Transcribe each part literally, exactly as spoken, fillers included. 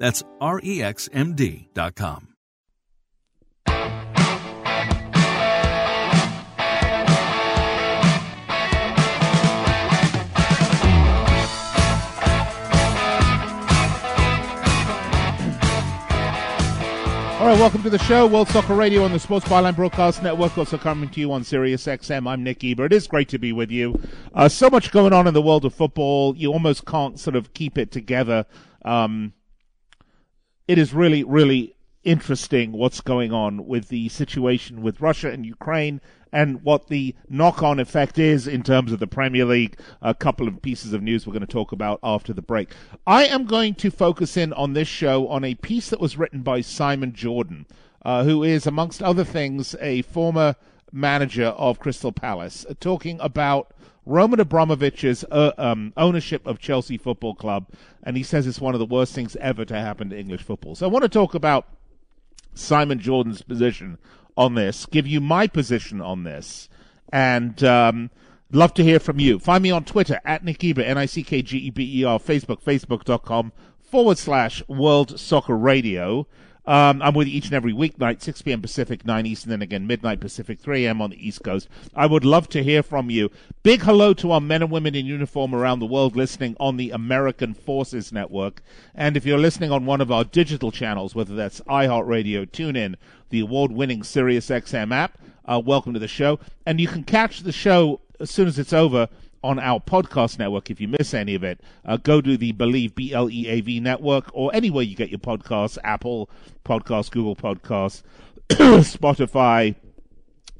That's R E X M D dot com. All right, welcome to the show. World Soccer Radio on the Sports Byline Broadcast Network, also coming to you on Sirius X M. I'm Nick Eber. It is great to be with you. Uh, so much going on in the world of football. You almost can't sort of keep it together. Um... It is really, really interesting what's going on with the situation with Russia and Ukraine and what the knock-on effect is in terms of the Premier League. A couple of pieces of news we're going to talk about after the break. I am going to focus in on this show on a piece that was written by Simon Jordan, uh, who is, amongst other things, a former manager of Crystal Palace, uh, talking about Roman Abramovich's uh, um, ownership of Chelsea Football Club, and he says it's one of the worst things ever to happen to English football. So I want to talk about Simon Jordan's position on this, give you my position on this, and um, love to hear from you. Find me on Twitter, at Nick Eber, N I C K G E B E R, Facebook, facebook dot com, forward slash World Soccer Radio. Um, I'm with you each and every weeknight, six p.m. Pacific, nine Eastern, then again midnight Pacific, three a.m. on the East Coast. I would love to hear from you. Big hello to our men and women in uniform around the world listening on the American Forces Network. And if you're listening on one of our digital channels, whether that's iHeartRadio, TuneIn, the award-winning SiriusXM app, uh, welcome to the show. And you can catch the show as soon as it's over on our podcast network. If you miss any of it, uh, go to the Bleav, B L E A V network, or anywhere you get your podcasts, Apple Podcasts, Google Podcasts, Spotify.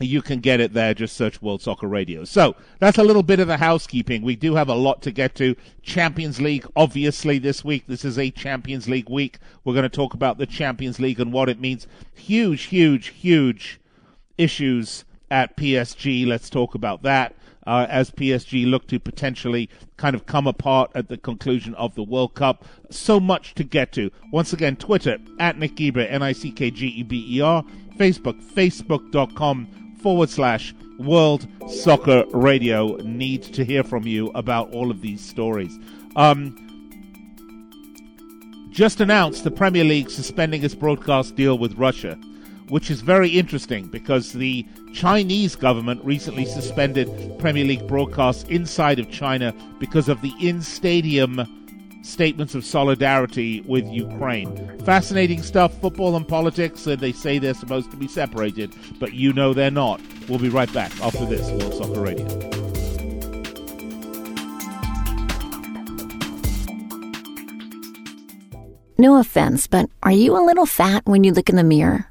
You can get it there. Just search World Soccer Radio. So that's a little bit of the housekeeping. We do have a lot to get to. Champions League, obviously, this week. This is a Champions League week. We're going to talk about the Champions League and what it means. Huge, huge, huge issues at P S G. Let's talk about that. Uh, as P S G look to potentially kind of come apart at the conclusion of the World Cup. So much to get to. Once again, Twitter, at Nick Eber, N I C K G E B E R, Facebook, facebook dot com forward slash World Soccer Radio. Need to hear from you about all of these stories. Um, just announced the Premier League suspending its broadcast deal with Russia, which is very interesting because the Chinese government recently suspended Premier League broadcasts inside of China because of the in-stadium statements of solidarity with Ukraine. Fascinating stuff, football and politics, and they say they're supposed to be separated, but you know they're not. We'll be right back after this, World Soccer Radio. No offense, but are you a little fat when you look in the mirror?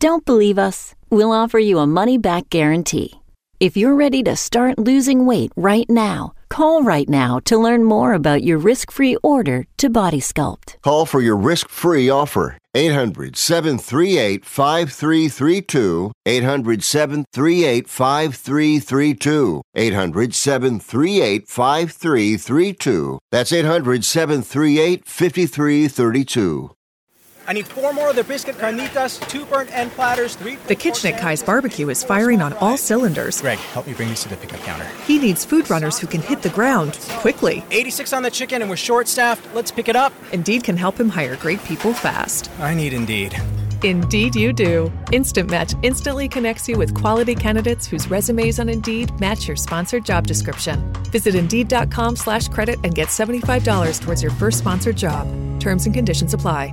Don't Bleav us? We'll offer you a money-back guarantee. If you're ready to start losing weight right now, call right now to learn more about your risk-free order to Body Sculpt. Call for your risk-free offer. eight hundred, seven three eight, five three three two. eight hundred, seven three eight, five three three two. eight hundred, seven three eight, five three three two. That's eight hundred, seven three eight, five three three two. I need four more of the biscuit carnitas, two burnt end platters, three... The kitchen at Kai's Barbecue is firing on all cylinders. Greg, help me bring these to the pickup counter. He needs food runners who can hit the ground quickly. eighty-six on the chicken and we're short-staffed. Let's pick it up. Indeed can help him hire great people fast. I need Indeed. Indeed you do. Instant Match instantly connects you with quality candidates whose resumes on Indeed match your sponsored job description. Visit Indeed.com slash credit and get seventy-five dollars towards your first sponsored job. Terms and conditions apply.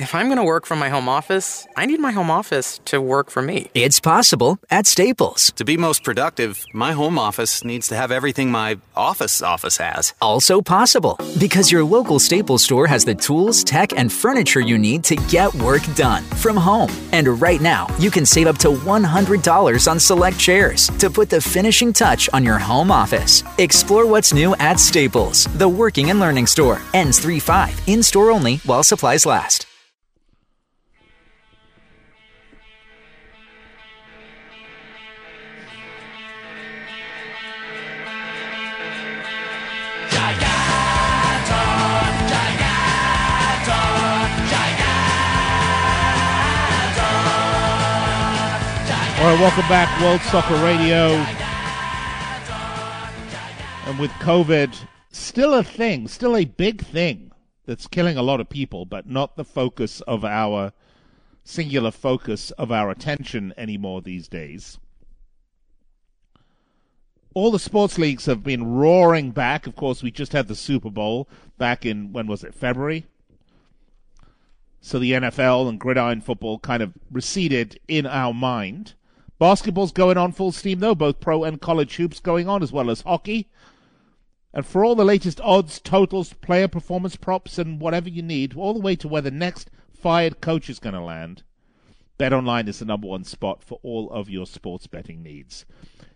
If I'm going to work from my home office, I need my home office to work for me. It's possible at Staples. To be most productive, my home office needs to have everything my office office has. Also possible because your local Staples store has the tools, tech, and furniture you need to get work done from home. And right now, you can save up to one hundred dollars on select chairs to put the finishing touch on your home office. Explore what's new at Staples, the working and learning store. Ends three five, in-store only while supplies last. All right, welcome back, World Soccer Radio. And with COVID, still a thing, still a big thing that's killing a lot of people, but not the focus of our, singular focus of our attention anymore these days. All the sports leagues have been roaring back. Of course, we just had the Super Bowl back in, when was it, February? So the N F L and gridiron football kind of receded in our mind. Basketball's going on full steam, though, both pro and college hoops going on, as well as hockey. And for all the latest odds, totals, player performance props, and whatever you need, all the way to where the next fired coach is going to land, BetOnline is the number one spot for all of your sports betting needs.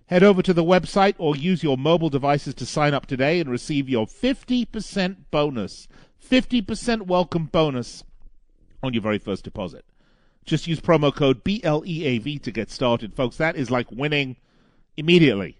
Head over to the website or use your mobile devices to sign up today and receive your fifty percent bonus, fifty percent welcome bonus on your very first deposit. Just use promo code B L E A V to get started, folks. That is like winning immediately.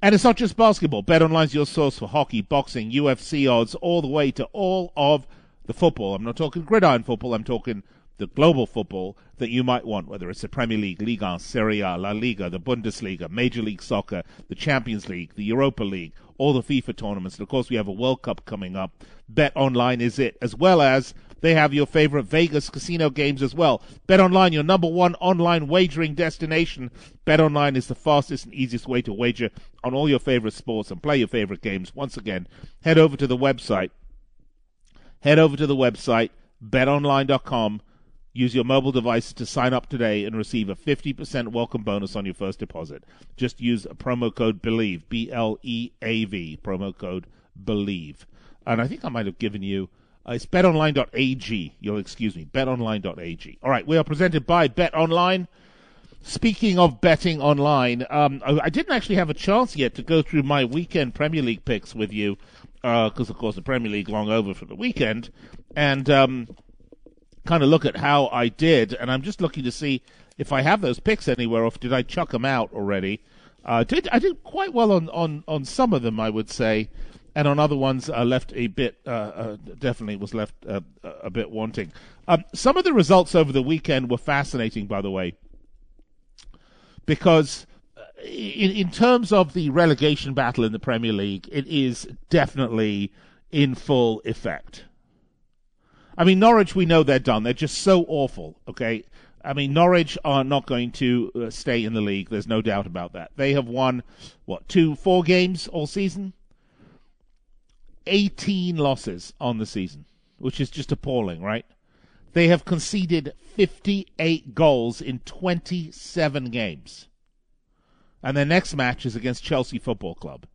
And it's not just basketball. BetOnline's your source for hockey, boxing, U F C odds, all the way to all of the football. I'm not talking gridiron football. I'm talking the global football that you might want, whether it's the Premier League, Liga, Serie A, La Liga, the Bundesliga, Major League Soccer, the Champions League, the Europa League, all the FIFA tournaments. And, of course, we have a World Cup coming up. BetOnline is it, as well as... they have your favorite Vegas casino games as well. BetOnline, your number one online wagering destination. BetOnline is the fastest and easiest way to wager on all your favorite sports and play your favorite games. Once again, head over to the website. Head over to the website, bet online dot com. Use your mobile devices to sign up today and receive a fifty percent welcome bonus on your first deposit. Just use a promo code Bleav, B L E A V, promo code Bleav. And I think I might have given you... Uh, it's bet online dot a g. You'll excuse me. bet online dot a g. All right, we are presented by BetOnline. Speaking of betting online, um, I, I didn't actually have a chance yet to go through my weekend Premier League picks with you because, uh, of course, the Premier League long over for the weekend, and um, kind of look at how I did. And I'm just looking to see if I have those picks anywhere or if did I chuck them out already. Uh, did I did quite well on, on, on some of them, I would say. And on other ones, uh, left a bit, uh, uh, definitely was left uh, a bit wanting. Um, some of the results over the weekend were fascinating, by the way, because in, in terms of the relegation battle in the Premier League, it is definitely in full effect. I mean, Norwich, we know they're done. They're just so awful, okay? I mean, Norwich are not going to uh, stay in the league. There's no doubt about that. They have won, what, two, four games all season? eighteen losses on the season, which is just appalling, right? They have conceded fifty-eight goals in twenty-seven games. And their next match is against Chelsea Football Club.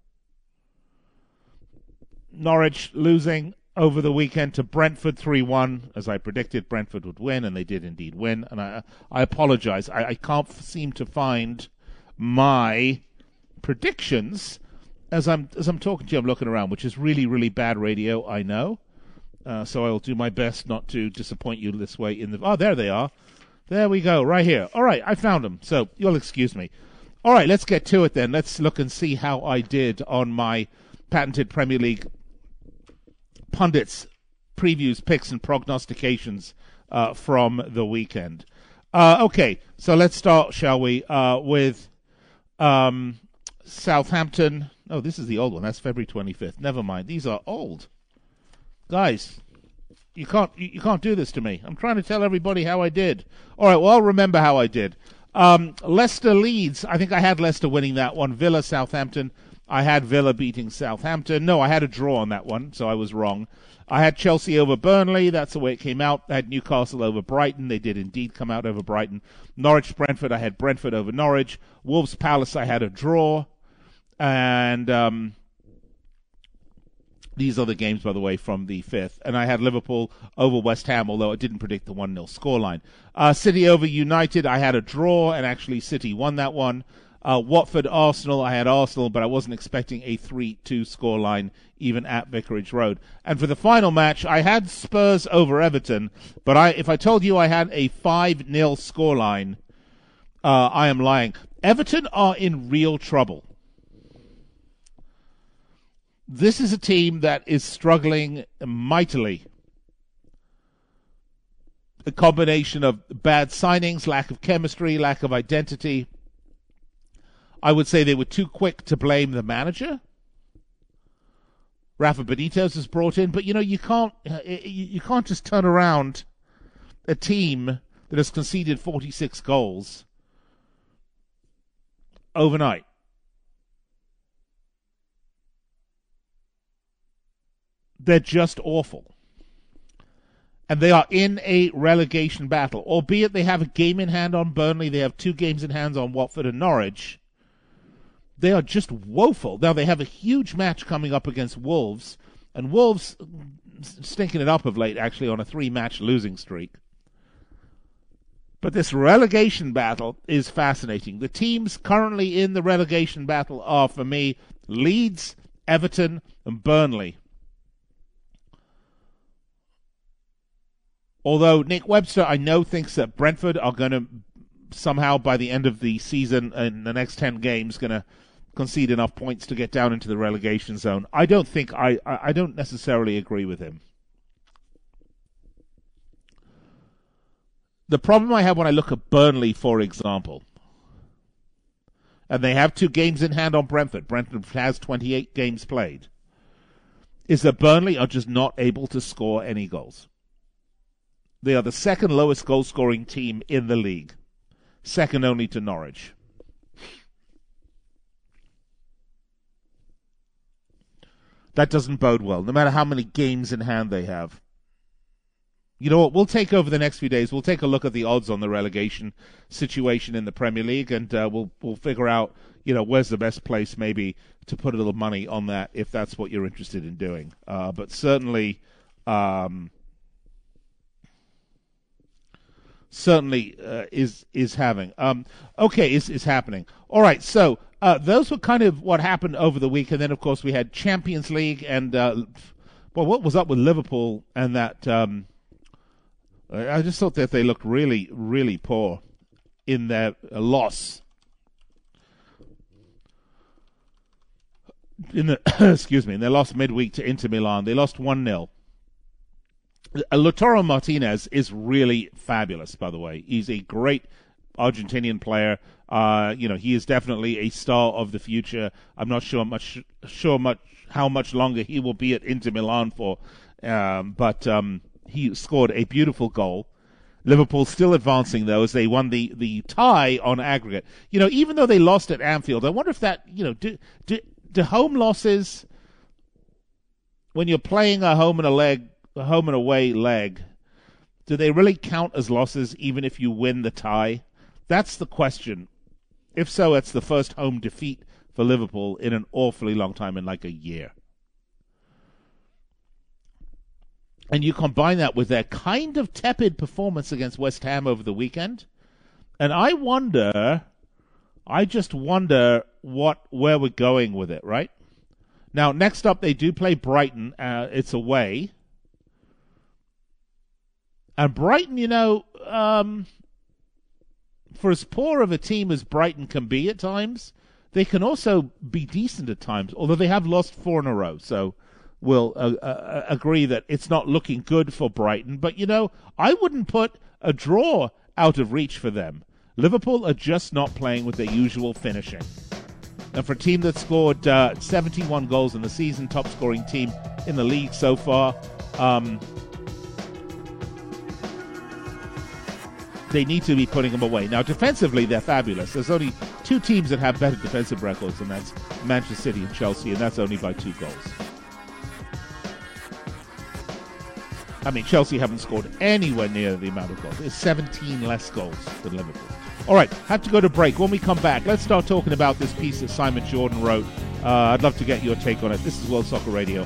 Norwich losing over the weekend to Brentford three one. As I predicted, Brentford would win, and they did indeed win. And I, I apologize. I, I can't f- seem to find my predictions as I'm as I'm talking to you. I'm looking around, which is really, really bad radio, I know. Uh, so I will do my best not to disappoint you this way. In the oh, there they are. There we go, right here. All right, I found them. So you'll excuse me. All right, let's get to it then. Let's look and see how I did on my patented Premier League pundits, previews, picks, and prognostications uh, from the weekend. Uh, okay, so let's start, shall we, uh, with um, Southampton. Oh, this is the old one. That's February twenty-fifth. Never mind. These are old. Guys, you can't you can't do this to me. I'm trying to tell everybody how I did. All right, well, I'll remember how I did. Um, Leicester Leeds. I think I had Leicester winning that one. Villa, Southampton. I had Villa beating Southampton. No, I had a draw on that one, so I was wrong. I had Chelsea over Burnley. That's the way it came out. I had Newcastle over Brighton. They did indeed come out over Brighton. Norwich, Brentford. I had Brentford over Norwich. Wolves, Palace. I had a draw. And um, these are the games, by the way, from the fifth. And I had Liverpool over West Ham, although I didn't predict the one nil scoreline. Uh, City over United. I had a draw, and actually City won that one. Uh, Watford, Arsenal, I had Arsenal, but I wasn't expecting a three two scoreline even at Vicarage Road. And for the final match, I had Spurs over Everton, but I, if I told you I had a five nil scoreline, uh, I am lying. Everton are in real trouble. This is a team that is struggling mightily. A combination of bad signings, lack of chemistry, lack of identity. I would say they were too quick to blame the manager. Rafa Benitez is brought in, but you know you can't you can't just turn around a team that has conceded forty-six goals overnight. They're just awful. And they are in a relegation battle, albeit they have a game in hand on Burnley, they have two games in hand on Watford and Norwich. They are just woeful. Now, they have a huge match coming up against Wolves, and Wolves stinking it up of late, actually, on a three-match losing streak. But this relegation battle is fascinating. The teams currently in the relegation battle are, for me, Leeds, Everton, and Burnley. Although Nick Webster, I know, thinks that Brentford are going to somehow, by the end of the season, in the next ten games, going to concede enough points to get down into the relegation zone. I don't think I, I don't necessarily agree with him. The problem I have when I look at Burnley, for example, and they have two games in hand on Brentford. Brentford has twenty-eight games played. Is that Burnley are just not able to score any goals. They are the second lowest goal-scoring team in the league, second only to Norwich. That doesn't bode well, no matter how many games in hand they have. You know what, we'll take over the next few days, we'll take a look at the odds on the relegation situation in the Premier League, and uh, we'll we'll figure out, you know, where's the best place maybe to put a little money on that, if that's what you're interested in doing. Uh, but certainly, um, certainly uh, is is having. Um, okay, is is happening. All right, so... Uh, those were kind of what happened over the week. And then, of course, we had Champions League. And, uh, well, what was up with Liverpool and that? Um, I just thought that they looked really, really poor in their uh, loss. In the Excuse me. In their loss midweek to Inter Milan. They lost one nil. Lautaro Martinez is really fabulous, by the way. He's a great Argentinian player. Uh, you know, he is definitely a star of the future. I'm not sure much, sure much how much longer he will be at Inter Milan for, um, but um, he scored a beautiful goal. Liverpool still advancing, though, as they won the, the tie on aggregate. You know, even though they lost at Anfield, I wonder if that, you know, do, do, do home losses, when you're playing a home and a leg, a home and away leg, do they really count as losses even if you win the tie? That's the question. If so, it's the first home defeat for Liverpool in an awfully long time, in like a year. And you combine that with their kind of tepid performance against West Ham over the weekend. And I wonder, I just wonder what where we're going with it, right? Now, next up, they do play Brighton. Uh, it's away. And Brighton, you know, um, for as poor of a team as Brighton can be at times, they can also be decent at times, although they have lost four in a row, so... will uh, uh, agree that it's not looking good for Brighton. But, you know, I wouldn't put a draw out of reach for them. Liverpool are just not playing with their usual finishing. And for a team that scored uh, seventy-one goals in the season, top-scoring team in the league so far, um, they need to be putting them away. Now, defensively, they're fabulous. There's only two teams that have better defensive records, and that's Manchester City and Chelsea, and that's only by two goals. I mean, Chelsea haven't scored anywhere near the amount of goals. It's seventeen less goals than Liverpool. All right, have to go to break. When we come back, let's start talking about this piece that Simon Jordan wrote. Uh, I'd love to get your take on it. This is World Soccer Radio.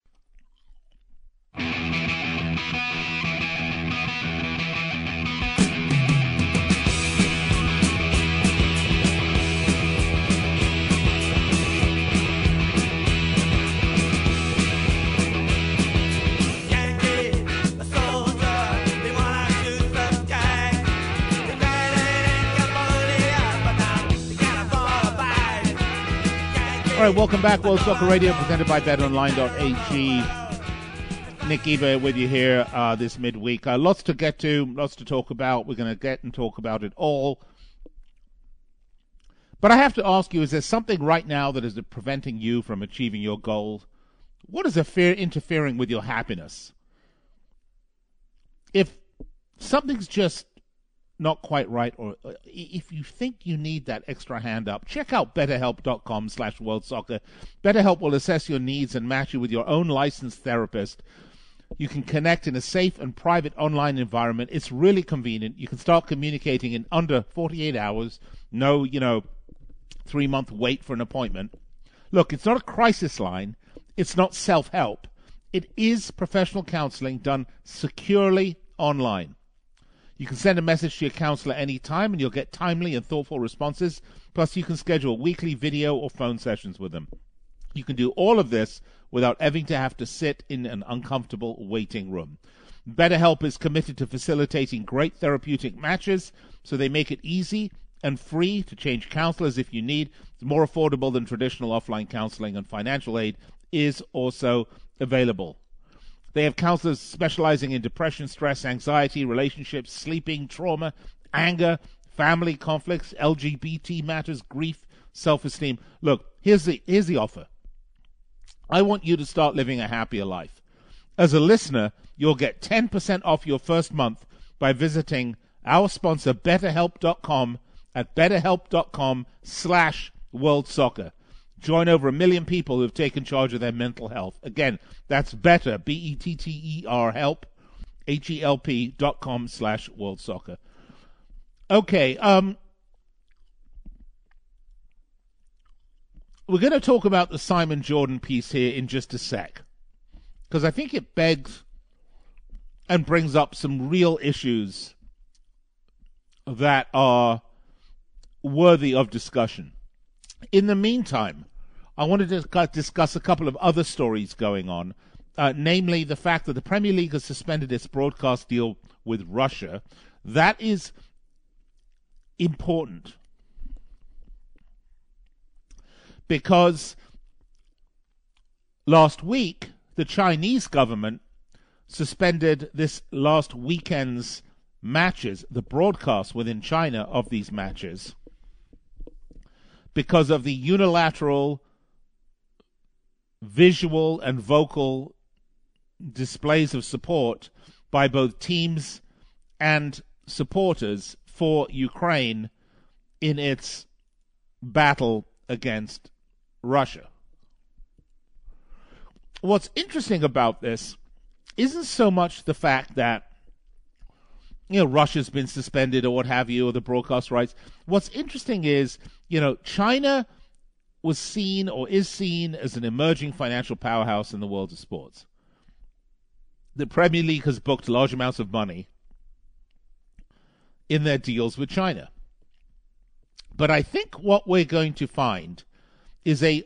All right, welcome back. World Soccer Radio presented by bet online dot a g. Nick Eber with you here uh, this midweek. Uh, lots to get to, lots to talk about. We're going to get and talk about it all. But I have to ask you, is there something right now that is preventing you from achieving your goal? What is a fear interfering with your happiness? If something's just not quite right, or if you think you need that extra hand up, check out better help dot com slash world soccer. BetterHelp will assess your needs and match you with your own licensed therapist. You can connect in a safe and private online environment. It's really convenient. You can start communicating in under forty-eight hours. No, you know, three-month wait for an appointment. Look, it's not a crisis line. It's not self-help. It is professional counseling done securely online. You can send a message to your counselor anytime and you'll get timely and thoughtful responses. Plus, you can schedule weekly video or phone sessions with them. You can do all of this without having to have to sit in an uncomfortable waiting room. BetterHelp is committed to facilitating great therapeutic matches, so they make it easy and free to change counselors if you need. It's more affordable than traditional offline counseling, and financial aid is also available. They have counselors specializing in depression, stress, anxiety, relationships, sleeping, trauma, anger, family conflicts, L G B T matters, grief, self-esteem. Look, here's the here's the offer. I want you to start living a happier life. As a listener, you'll get ten percent off your first month by visiting our sponsor, better help dot com, at better help dot com slash world soccer. Join over a million people who have taken charge of their mental health. Again, that's better, B E T T E R, help, H E L P dot com slash world soccer. Okay, um, we're going to talk about the Simon Jordan piece here in just a sec, because I think it begs and brings up some real issues that are worthy of discussion. In the meantime, I wanted to discuss a couple of other stories going on, uh, namely the fact that the Premier League has suspended its broadcast deal with Russia. That is important because last week the Chinese government suspended this last weekend's matches, the broadcast within China of these matches, because of the unilateral visual and vocal displays of support by both teams and supporters for Ukraine in its battle against Russia. What's interesting about this isn't so much the fact that, you know, Russia's been suspended or what have you, or the broadcast rights. What's interesting is, you know, China was seen or is seen as an emerging financial powerhouse in the world of sports. The Premier League has booked large amounts of money in their deals with China. But I think what we're going to find is a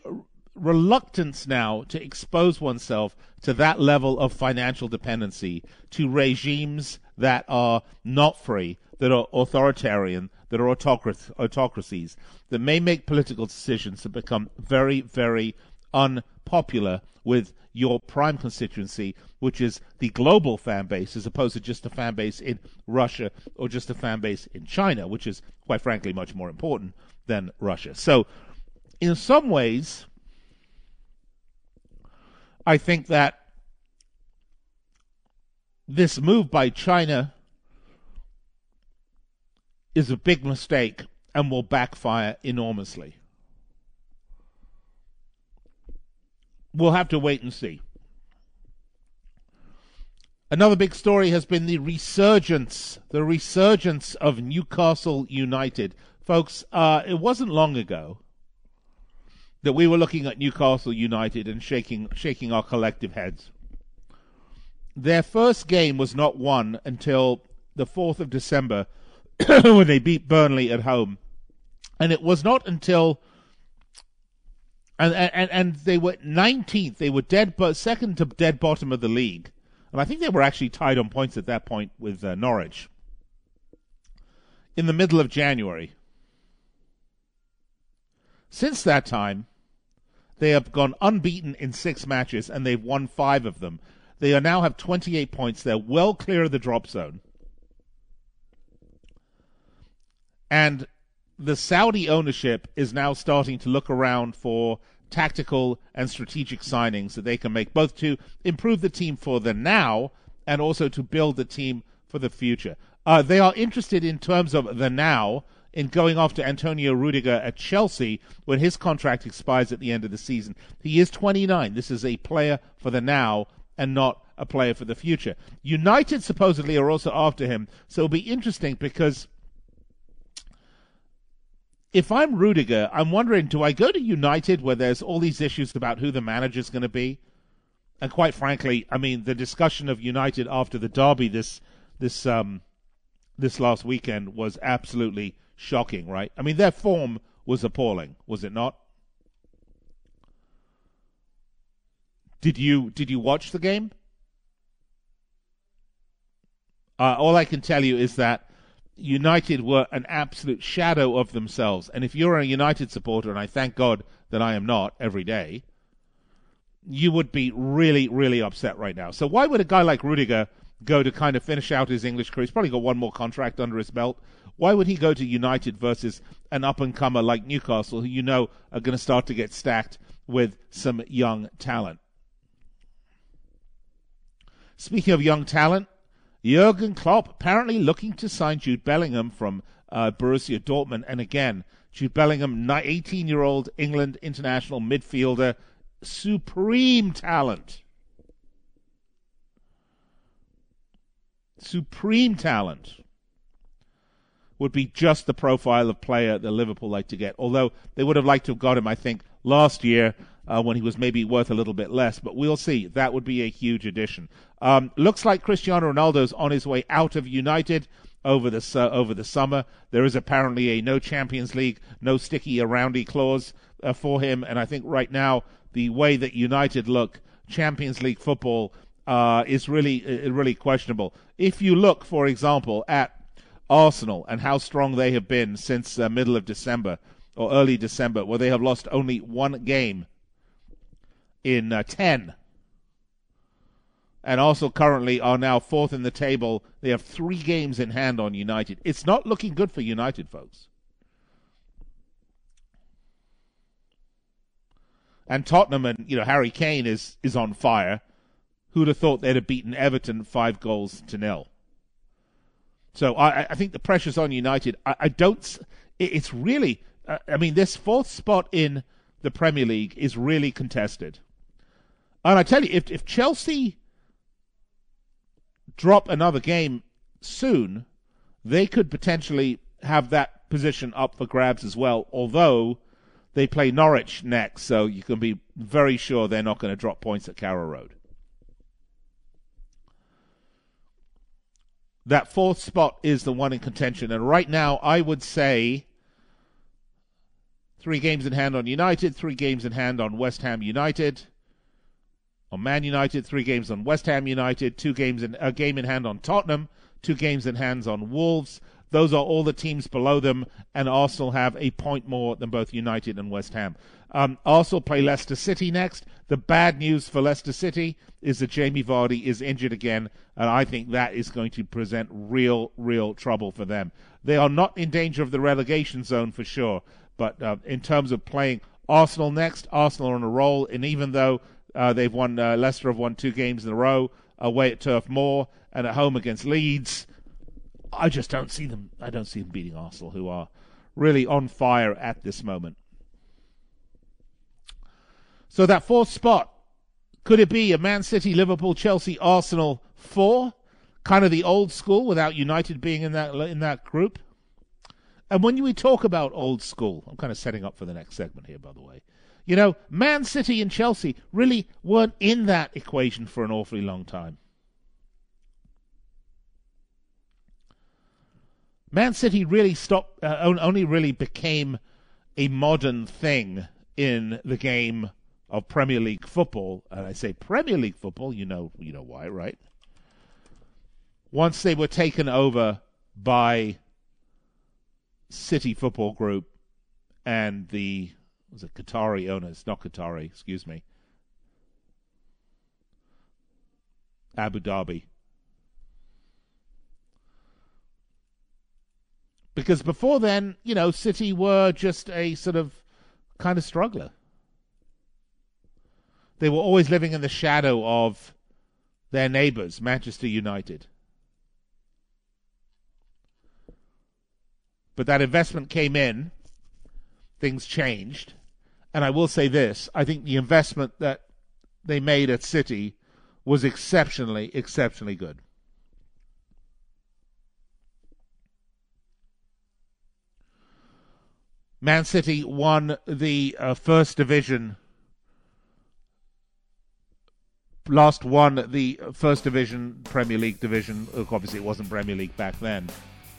reluctance now to expose oneself to that level of financial dependency to regimes that are not free, that are authoritarian, that are autocrat- autocracies, that may make political decisions that become very, very unpopular with your prime constituency, which is the global fan base, as opposed to just a fan base in Russia or just a fan base in China, which is, quite frankly, much more important than Russia. So, in some ways, I think that this move by China is a big mistake and will backfire enormously. We'll have to wait and see. Another big story has been the resurgence, the resurgence of Newcastle United. Folks, uh, it wasn't long ago that we were looking at Newcastle United and shaking, shaking our collective heads. Their first game was not won until the fourth of December when they beat Burnley at home. And it was not until... And, and, and they were nineteenth. They were dead, but second to dead bottom of the league. And I think they were actually tied on points at that point with uh, Norwich. In the middle of January. Since that time, they have gone unbeaten in six matches, and they've won five of them. They are now have twenty-eight points. They're well clear of the drop zone. And the Saudi ownership is now starting to look around for tactical and strategic signings that they can make, both to improve the team for the now and also to build the team for the future. Uh, they are interested in terms of the now in going after Antonio Rudiger at Chelsea when his contract expires at the end of the season. He is twenty-nine. This is a player for the now and not a player for the future. United supposedly are also after him, so it'll be interesting because if I'm Rudiger, I'm wondering, do I go to United where there's all these issues about who the manager's going to be? And quite frankly, I mean, the discussion of United after the derby this this um, this last weekend was absolutely shocking, right? I mean, their form was appalling, was it not? Did you did you watch the game? Uh, all I can tell you is that United were an absolute shadow of themselves. And if you're a United supporter, and I thank God that I am not every day, you would be really, really upset right now. So why would a guy like Rudiger go to kind of finish out his English career? He's probably got one more contract under his belt. Why would he go to United versus an up-and-comer like Newcastle, who you know are going to start to get stacked with some young talent? Speaking of young talent, Jurgen Klopp apparently looking to sign Jude Bellingham from uh, Borussia Dortmund. And again, Jude Bellingham, eighteen-year-old England international midfielder, supreme talent. Supreme talent would be just the profile of player that Liverpool like to get. Although they would have liked to have got him, I think, last year Uh, when he was maybe worth a little bit less, but we'll see. That would be a huge addition. Um, looks like Cristiano Ronaldo's on his way out of United over the uh, over the summer. There is apparently a no Champions League, no sticky aroundy clause uh, for him, and I think right now the way that United look, Champions League football uh, is really uh, really questionable. If you look, for example, at Arsenal and how strong they have been since uh, middle of December or early December, where they have lost only one game in uh, ten, and also currently are now fourth in the table. They have three games in hand on United. It's not looking good for United, folks. And Tottenham and, you know, Harry Kane is, is on fire. Who'd have thought they'd have beaten Everton five goals to nil? So I, I think the pressure's on United. I, I don't... It's really... Uh, I mean, this fourth spot in the Premier League is really contested. And I tell you, if if Chelsea drop another game soon, they could potentially have that position up for grabs as well, although they play Norwich next, so you can be very sure they're not going to drop points at Carrow Road. That fourth spot is the one in contention, and right now I would say three games in hand on United, three games in hand on West Ham United, on Man United, three games on West Ham United, two games in a game in hand on Tottenham, two games in hand on Wolves. Those are all the teams below them, and Arsenal have a point more than both United and West Ham. Um, Arsenal play Leicester City next. The bad news for Leicester City is that Jamie Vardy is injured again, and I think that is going to present real, real trouble for them. They are not in danger of the relegation zone for sure, but uh, in terms of playing Arsenal next, Arsenal are on a roll, and even though Uh, they've won, uh, Leicester have won two games in a row, away at Turf Moor and at home against Leeds. I just don't see them, I don't see them beating Arsenal, who are really on fire at this moment. So that fourth spot Could it be a Man City, Liverpool, Chelsea, Arsenal four? Kind of the old school without United being in that in that group. And when we talk about old school, I'm kind of setting up for the next segment here, by the way. You know, Man City and Chelsea really weren't in that equation for an awfully long time. Man City really stopped, uh, only really became a modern thing in the game of Premier League football. And I say Premier League football, you know, you know why, right? Once they were taken over by City Football Group and the, was it Qatari owners? Not Qatari, excuse me. Abu Dhabi. Because before then, you know, City were just a sort of kind of struggler. They were always living in the shadow of their neighbours, Manchester United. But that investment came in, things changed, and I will say this, I think the investment that they made at City was exceptionally, exceptionally good. Man City won the uh, first division, last won the first division, Premier League division, obviously it wasn't Premier League back then,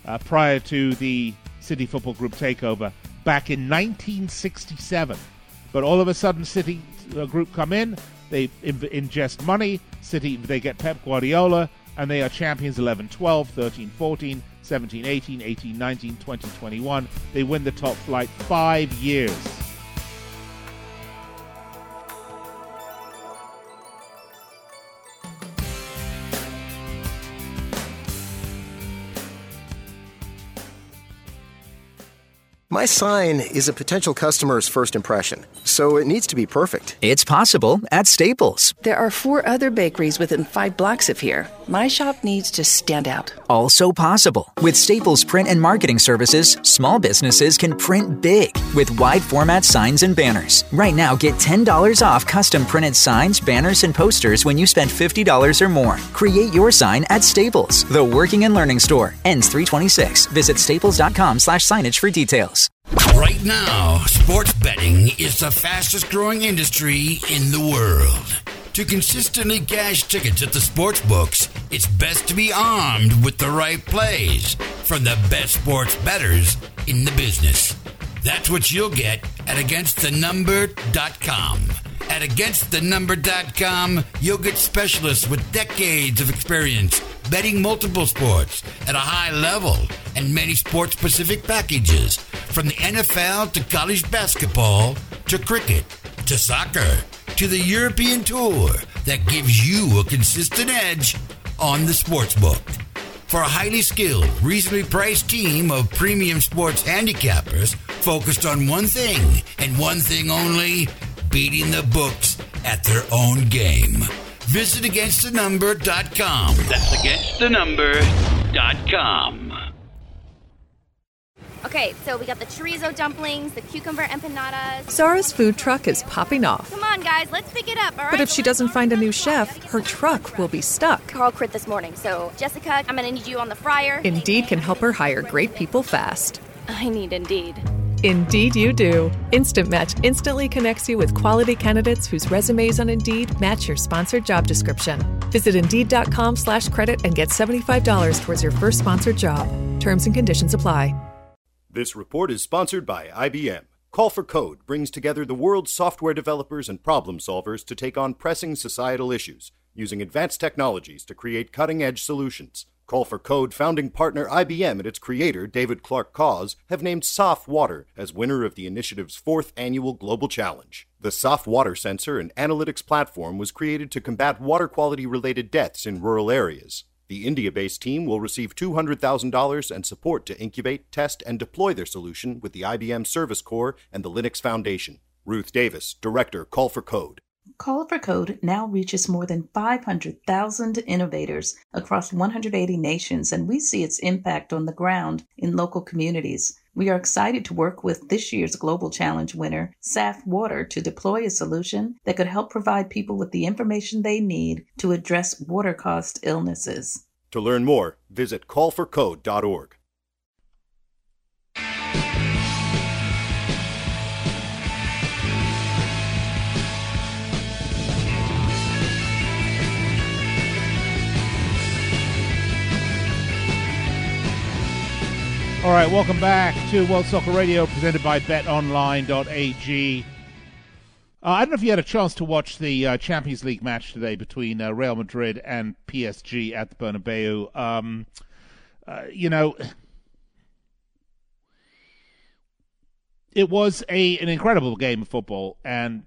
Uh, prior to the City Football Group takeover back in nineteen sixty-seven. But all of a sudden, City uh, Group come in, they in- ingest money, City they get Pep Guardiola, and they are champions eleven twelve, thirteen fourteen, seventeen eighteen, eighteen nineteen, twenty twenty-one. They win the top flight five years. My sign is a potential customer's first impression, so it needs to be perfect. It's possible at Staples. There are four other bakeries within five blocks of here. My shop needs to stand out. Also possible. With Staples print and marketing services, small businesses can print big with wide format signs and banners. Right now, get ten dollars off custom printed signs, banners, and posters when you spend fifty dollars or more. Create your sign at Staples, the working and learning store. Ends three twenty-six. Visit staples.com slash signage for details. Right now, sports betting is the fastest growing industry in the world. To consistently cash tickets at the sports books, it's best to be armed with the right plays from the best sports bettors in the business. That's what you'll get at against the number dot com. At against the number dot com, you'll get specialists with decades of experience betting multiple sports at a high level and many sports-specific packages, from the N F L to college basketball to cricket to soccer to the European tour that gives you a consistent edge on the sportsbook. For a highly skilled, reasonably priced team of premium sports handicappers focused on one thing and one thing only, beating the books at their own game. Visit against the number dot com. That's against the number dot com. Okay, so we got the chorizo dumplings, the cucumber empanadas. Zara's food truck is popping off. Come on, guys, let's pick it up, all right? But if she doesn't find a new chef, her truck will be stuck. Carl quit this morning, so Jessica, I'm going to need you on the fryer. Indeed can help her hire great people fast. I need Indeed. Indeed you do. Instant Match instantly connects you with quality candidates whose resumes on Indeed match your sponsored job description. Visit Indeed.com slash credit and get seventy-five dollars towards your first sponsored job. Terms and conditions apply. This report is sponsored by I B M. Call for Code brings together the world's software developers and problem solvers to take on pressing societal issues, using advanced technologies to create cutting-edge solutions. Call for Code founding partner I B M and its creator, David Clark Cause, have named Soff Water as winner of the initiative's fourth annual global challenge. The Soff Water sensor and analytics platform was created to combat water quality-related deaths in rural areas. The India-based team will receive two hundred thousand dollars and support to incubate, test, and deploy their solution with the I B M Service Corps and the Linux Foundation. Ruth Davis, Director, Call for Code. Call for Code now reaches more than five hundred thousand innovators across one hundred eighty nations, and we see its impact on the ground in local communities. We are excited to work with this year's Global Challenge winner, S A F Water, to deploy a solution that could help provide people with the information they need to address water-caused illnesses. To learn more, visit call for code dot org. All right, welcome back to World Soccer Radio, presented by bet online dot a g. Uh, I don't know if you had a chance to watch the uh, Champions League match today between uh, Real Madrid and P S G at the Bernabeu. Um, uh, you know, it was a an incredible game of football, and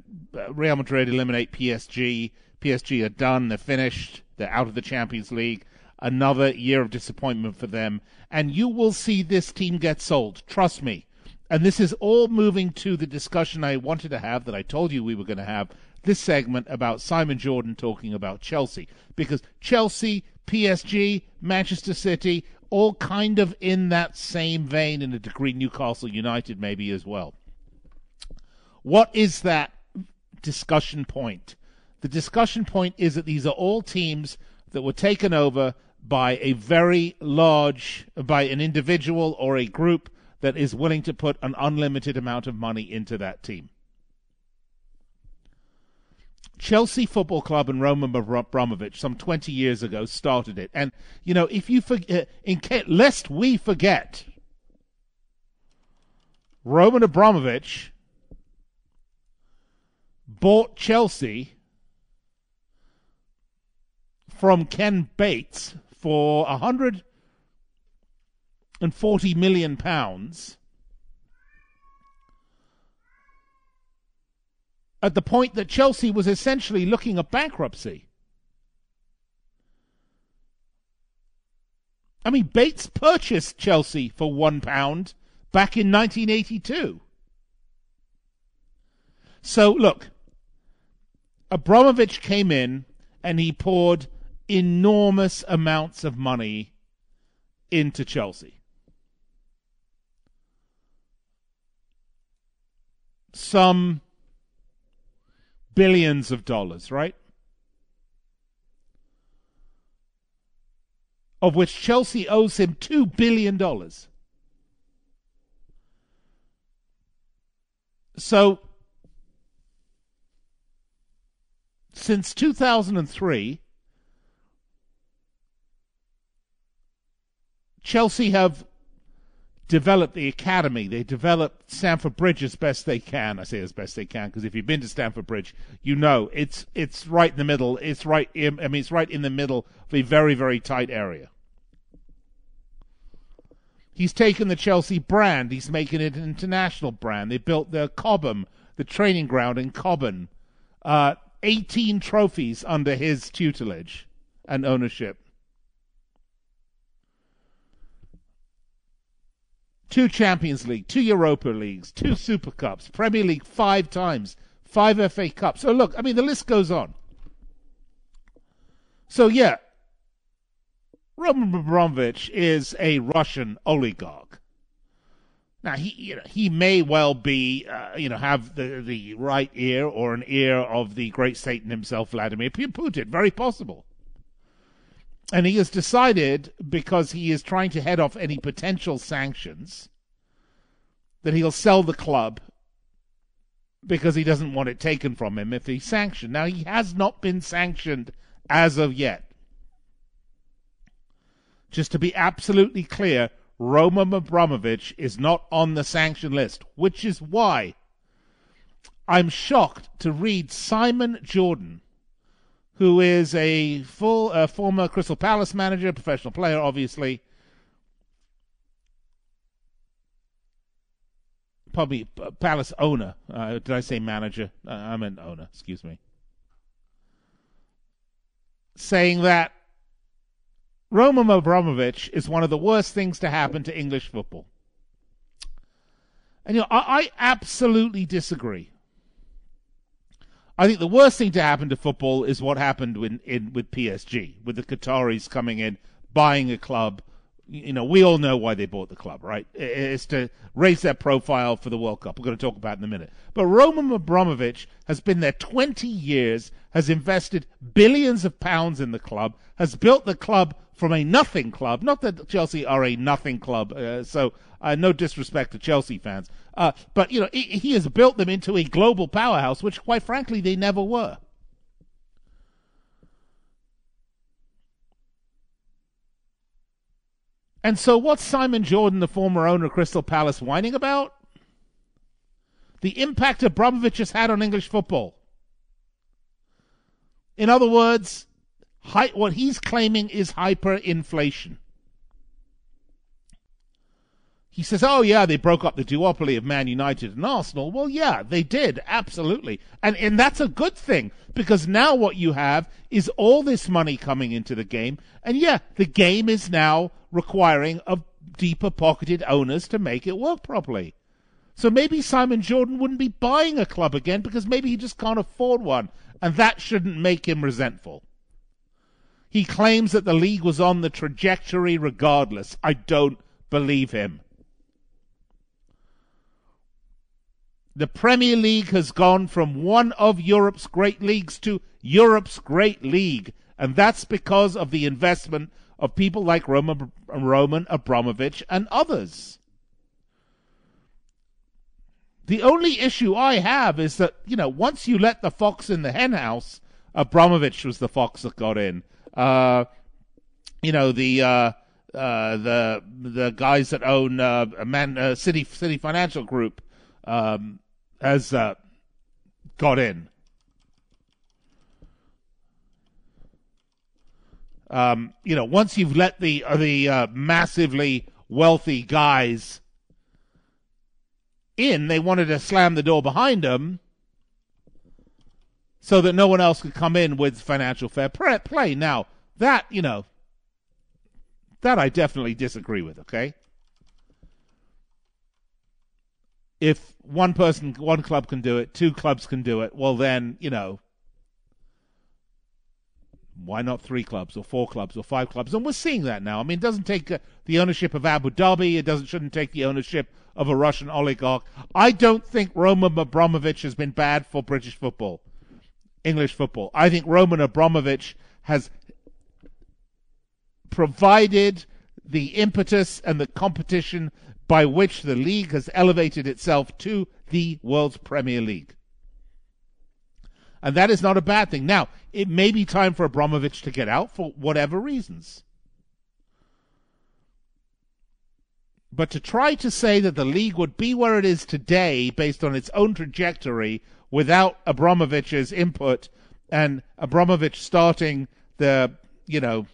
Real Madrid eliminate P S G. P S G are done, they're finished, they're out of the Champions League. Another year of disappointment for them, and you will see this team get sold, trust me. And this is all moving to the discussion I wanted to have, that I told you we were going to have, this segment about Simon Jordan talking about Chelsea, because Chelsea, P S G, Manchester City, all kind of in that same vein, in a degree Newcastle United maybe as well. What is that discussion point? The discussion point is that these are all teams that were taken over by a very large, by an individual or a group that is willing to put an unlimited amount of money into that team. Chelsea Football Club and Roman Abramovich, some twenty years ago, started it. And, you know, if you forget, in case, lest we forget, Roman Abramovich bought Chelsea from Ken Bates for one hundred forty million pounds, at the point that Chelsea was essentially looking at bankruptcy. I mean, Bates purchased Chelsea for one pound back in nineteen eighty-two. So look, Abramovich came in and he poured enormous amounts of money into Chelsea. Some billions of dollars, right? Of which Chelsea owes him two billion dollars. So, since two thousand three... Chelsea have developed the academy. They developed Stamford Bridge as best they can. I say as best they can because if you've been to Stamford Bridge, you know it's it's right in the middle. It's right. In, I mean, it's right in the middle of a very very tight area. He's taken the Chelsea brand. He's making it an international brand. They built the Cobham, the training ground in Cobham. Uh, eighteen trophies under his tutelage and ownership. Two Champions League, two Europa Leagues, two Super Cups, Premier League five times, five F A Cups. So look, I mean, the list goes on. So yeah, Roman Abramovich is a Russian oligarch. Now he, you know, he may well be, uh, you know, have the the right ear or an ear of the great Satan himself, Vladimir Putin. Very possible. And he has decided, because he is trying to head off any potential sanctions, that he'll sell the club because he doesn't want it taken from him if he's sanctioned. Now, he has not been sanctioned as of yet. Just to be absolutely clear, Roman Abramovich is not on the sanction list, which is why I'm shocked to read Simon Jordan, who is a full uh, former Crystal Palace manager, professional player, obviously. Probably Palace owner. Uh, did I say manager? Uh, I meant owner, excuse me. Saying that Roman Abramovich is one of the worst things to happen to English football. And you know, I, I absolutely disagree. I think the worst thing to happen to football is what happened in, in, with P S G, with the Qataris coming in, buying a club, you know, we all know why they bought the club, right? It's to raise their profile for the World Cup. We're going to talk about it in a minute. But Roman Abramovich has been there twenty years, has invested billions of pounds in the club, has built the club from a nothing club. Not that Chelsea are a nothing club, uh, so uh, no disrespect to Chelsea fans. Uh, but, you know, he, he has built them into a global powerhouse, which, quite frankly, they never were. And so what's Simon Jordan, the former owner of Crystal Palace, whining about? The impact Abramovich has had on English football. In other words, high, what he's claiming is hyperinflation. He says, oh, yeah, they broke up the duopoly of Man United and Arsenal. Well, yeah, they did, absolutely. And and that's a good thing, because now what you have is all this money coming into the game. And, yeah, the game is now requiring of deeper-pocketed owners to make it work properly. So maybe Simon Jordan wouldn't be buying a club again, because maybe he just can't afford one, and that shouldn't make him resentful. He claims that the league was on the trajectory regardless. I don't Bleav him. The Premier League has gone from one of Europe's great leagues to Europe's great league, and that's because of the investment of people like Roman, Roman Abramovich and others. The only issue I have is that, you know, once you let the fox in the hen house, Abramovich was the fox that got in. Uh, you know, the uh, uh, the the guys that own uh, Man uh, City City Financial Group. Um, has uh, got in. Um, you know, once you've let the uh, the uh, massively wealthy guys in, they wanted to slam the door behind them so that no one else could come in with financial fair play. Now, that, you know, that I definitely disagree with, okay? If one person, one club can do it, two clubs can do it, well then, you know, why not three clubs or four clubs or five clubs? And we're seeing that now. I mean, it doesn't take uh, the ownership of Abu Dhabi. It doesn't shouldn't take the ownership of a Russian oligarch. I don't think Roman Abramovich has been bad for British football, English football. I think Roman Abramovich has provided the impetus and the competition by which the league has elevated itself to the world's Premier League. And that is not a bad thing. Now, it may be time for Abramovich to get out for whatever reasons. But to try to say that the league would be where it is today based on its own trajectory without Abramovich's input and Abramovich starting the, you know,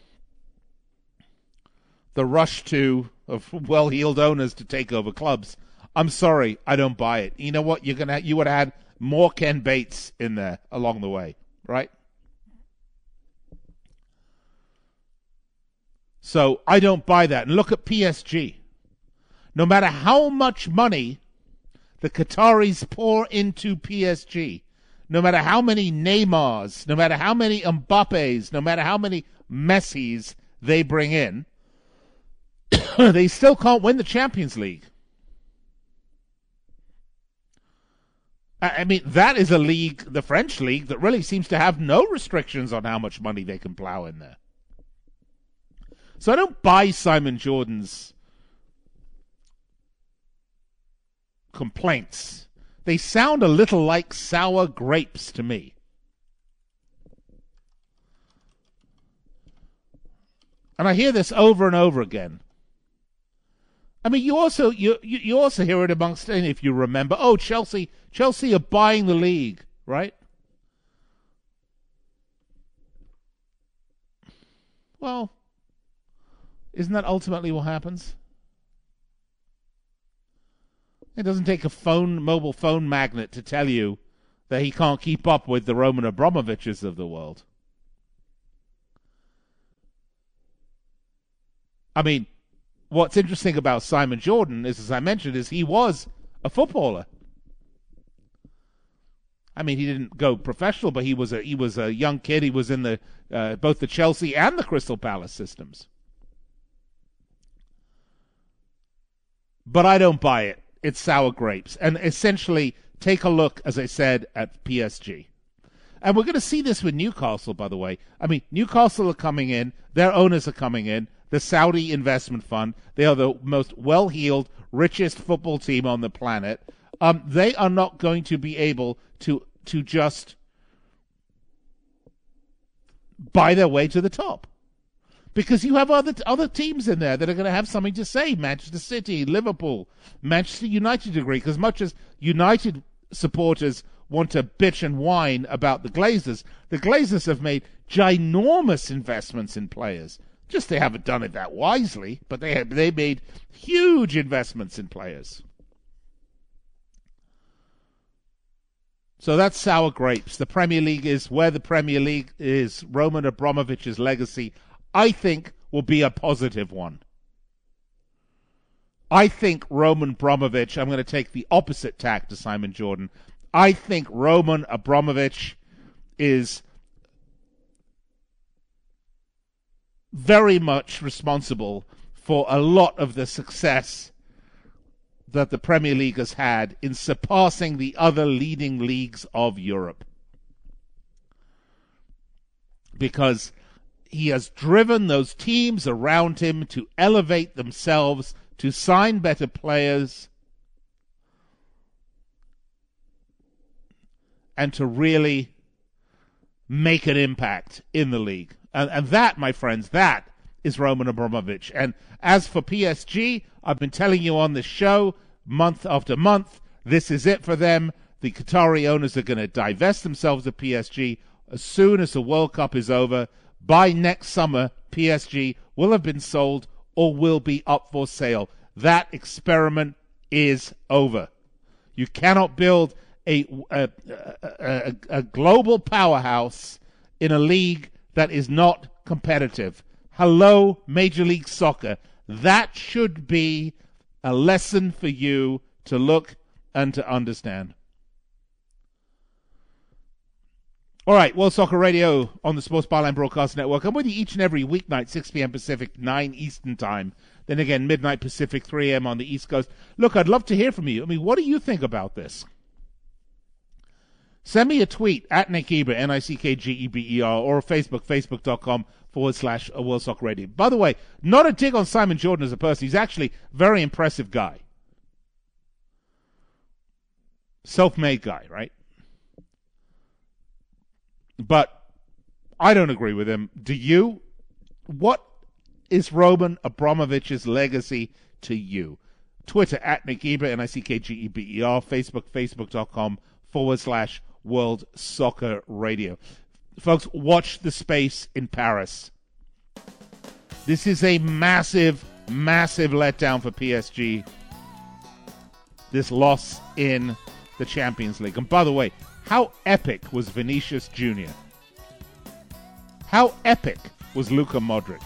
the rush to of well-heeled owners to take over clubs. I'm sorry, I don't buy it. You know what? You're gonna you would have had more Ken Bates in there along the way, right? So I don't buy that. And look at P S G. No matter how much money the Qataris pour into P S G, no matter how many Neymars, no matter how many Mbappes, no matter how many Messis they bring in, they still can't win the Champions League. I mean, that is a league, the French league, that really seems to have no restrictions on how much money they can plow in there. So I don't buy Simon Jordan's complaints. They sound a little like sour grapes to me. And I hear this over and over again. I mean, you also you you also hear it amongst, and if you remember, oh, Chelsea, Chelsea are buying the league, right? Well, isn't that ultimately what happens? It doesn't take a phone, mobile phone magnet to tell you that he can't keep up with the Roman Abramoviches of the world. I mean, what's interesting about Simon Jordan is, as I mentioned, is he was a footballer. I mean, he didn't go professional, but he was a he was a young kid. He was in the uh, both the Chelsea and the Crystal Palace systems. but I don't buy it. It's sour grapes. And essentially, take a look, as I said, at P S G. And we're going to see this with Newcastle, by the way. I mean, Newcastle are coming in. Their owners are coming in. The Saudi investment fund. They are the most well-heeled, richest football team on the planet. Um, they are not going to be able to to just buy their way to the top. Because you have other other teams in there that are going to have something to say. Manchester City, Liverpool, Manchester United agree. Because much as United supporters want to bitch and whine about the Glazers, the Glazers have made ginormous investments in players. Just they haven't done it that wisely, but they have, they made huge investments in players. So that's sour grapes. The Premier League is where the Premier League is. Roman Abramovich's legacy, I think, will be a positive one. I think Roman Abramovich, I'm going to take the opposite tack to Simon Jordan. I think Roman Abramovich is very much responsible for a lot of the success that the Premier League has had in surpassing the other leading leagues of Europe. Because he has driven those teams around him to elevate themselves, to sign better players, and to really make an impact in the league. And, and that, my friends, that is Roman Abramovich. And as for P S G, I've been telling you on this show, month after month, this is it for them. The Qatari owners are going to divest themselves of P S G as soon as the World Cup is over. By next summer, P S G will have been sold or will be up for sale. That experiment is over. You cannot build a, a, a, a global powerhouse in a league that is not competitive. Hello, Major League Soccer. That should be a lesson for you to look and to understand. All right, World Soccer Radio on the Sports Byline Broadcast Network. I'm with you each and every weeknight, six p.m. Pacific, nine Eastern Time. Then again, midnight Pacific, three a.m. on the East Coast. Look, I'd love to hear from you. I mean, what do you think about this? Send me a tweet, at Nick Eber, N I C K G E B E R, or Facebook, facebook.com forward slash World Soccer Radio. By the way, not a dig on Simon Jordan as a person. He's actually a very impressive guy. Self-made guy, right? But I don't agree with him. Do you? What is Roman Abramovich's legacy to you? Twitter, at Nick Eber, N I C K G E B E R, Facebook, facebook.com forward slash World Soccer Radio. Folks, watch the space in Paris. This is a massive, massive letdown for P S G. This loss in the Champions League. And by the way, how epic was Vinicius Junior? How epic was Luka Modric?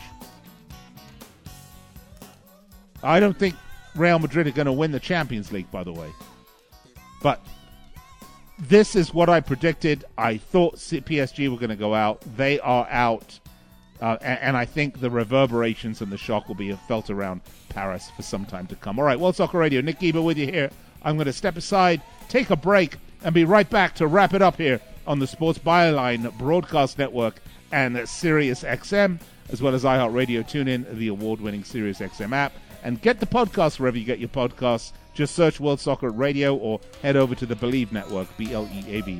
I don't think Real Madrid are going to win the Champions League, by the way. But this is what I predicted. I thought P S G were going to go out. They are out. Uh, and, and I think the reverberations and the shock will be felt around Paris for some time to come. All right, World Soccer Radio. Nick Eber with you here. I'm going to step aside, take a break, and be right back to wrap it up here on the Sports Byline Broadcast Network and Sirius X M, as well as iHeartRadio. Tune in the award-winning Sirius X M app, and get the podcast wherever you get your podcasts. Just search World Soccer Radio or head over to the Bleav Network, B L E A V.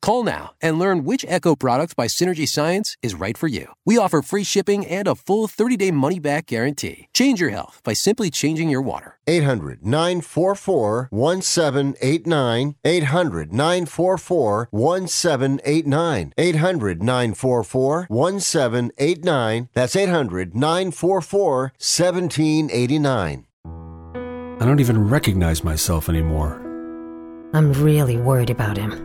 Call now and learn which Echo product by Synergy Science is right for you. We offer free shipping and a full thirty-day money-back guarantee. Change your health by simply changing your water. eight hundred nine four four one seven eight nine. eight hundred nine four four one seven eight nine. eight hundred nine four four one seven eight nine. That's eight hundred nine four four one seven eight nine. I don't even recognize myself anymore. I'm really worried about him.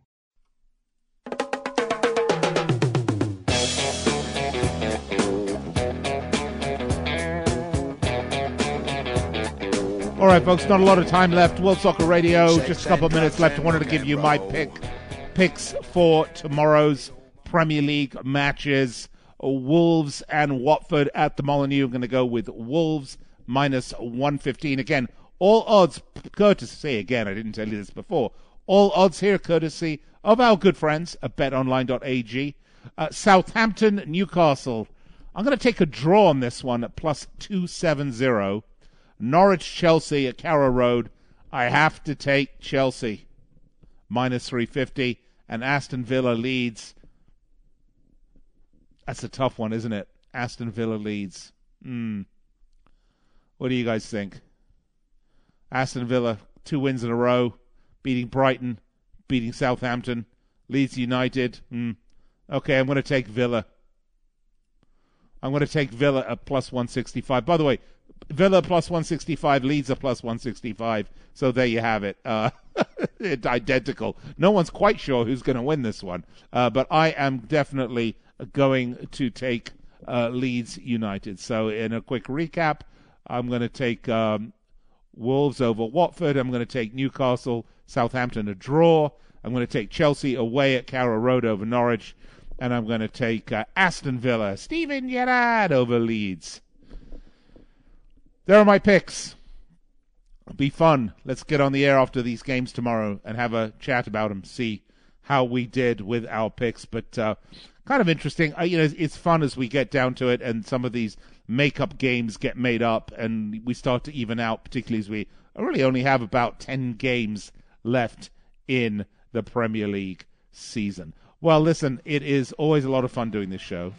All right, folks, not a lot of time left. World Soccer Radio, just a couple of minutes left. I wanted to give you my pick, picks for tomorrow's Premier League matches. Wolves and Watford at the Molineux. I'm going to go with Wolves, minus one fifteen. Again, all odds, courtesy, again, I didn't tell you this before, all odds here, courtesy of our good friends at bet online dot a g. Uh, Southampton, Newcastle. I'm going to take a draw on this one at plus two seventy. Norwich, Chelsea at Carrow Road. I have to take Chelsea, minus three fifty. And Aston Villa, Leeds. That's a tough one, isn't it? Aston Villa, Leeds. Mm. What do you guys think? Aston Villa, two wins in a row, beating Brighton, beating Southampton, Leeds United. Mm. Okay, I'm going to take Villa. I'm going to take Villa at plus one sixty-five. By the way, Villa plus one sixty-five, Leeds are plus one sixty-five. So there you have it. Uh, it's identical. No one's quite sure who's going to win this one. Uh, but I am definitely going to take uh, Leeds United. So in a quick recap, I'm going to take um, Wolves over Watford. I'm going to take Newcastle, Southampton a draw. I'm going to take Chelsea away at Carrow Road over Norwich. And I'm going to take uh, Aston Villa, Steven Gerrard over Leeds. There are my picks. It'll be fun. Let's get on the air after these games tomorrow and have a chat about them, see how we did with our picks. But uh, kind of interesting. Uh, you know, it's fun as we get down to it, and some of these make-up games get made up, and we start to even out, particularly as we really only have about ten games left in the Premier League season. Well, listen, it is always a lot of fun doing this show.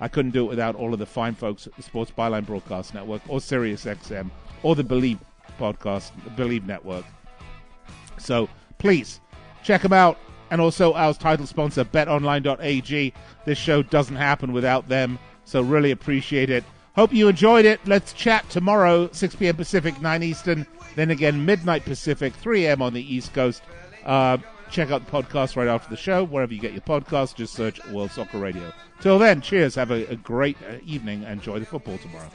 I couldn't do it without all of the fine folks at the Sports Byline Broadcast Network or Sirius X M or the Bleav podcast, Bleav Network. So please check them out. And also our title sponsor, bet online dot a g. This show doesn't happen without them. So really appreciate it. Hope you enjoyed it. Let's chat tomorrow, six p.m. Pacific, nine Eastern. Then again, midnight Pacific, three a.m. on the East Coast. Uh, Check out the podcast right after the show. Wherever you get your podcast, just search World Soccer Radio. Till then, cheers. Have a, a great uh, evening. Enjoy the football tomorrow.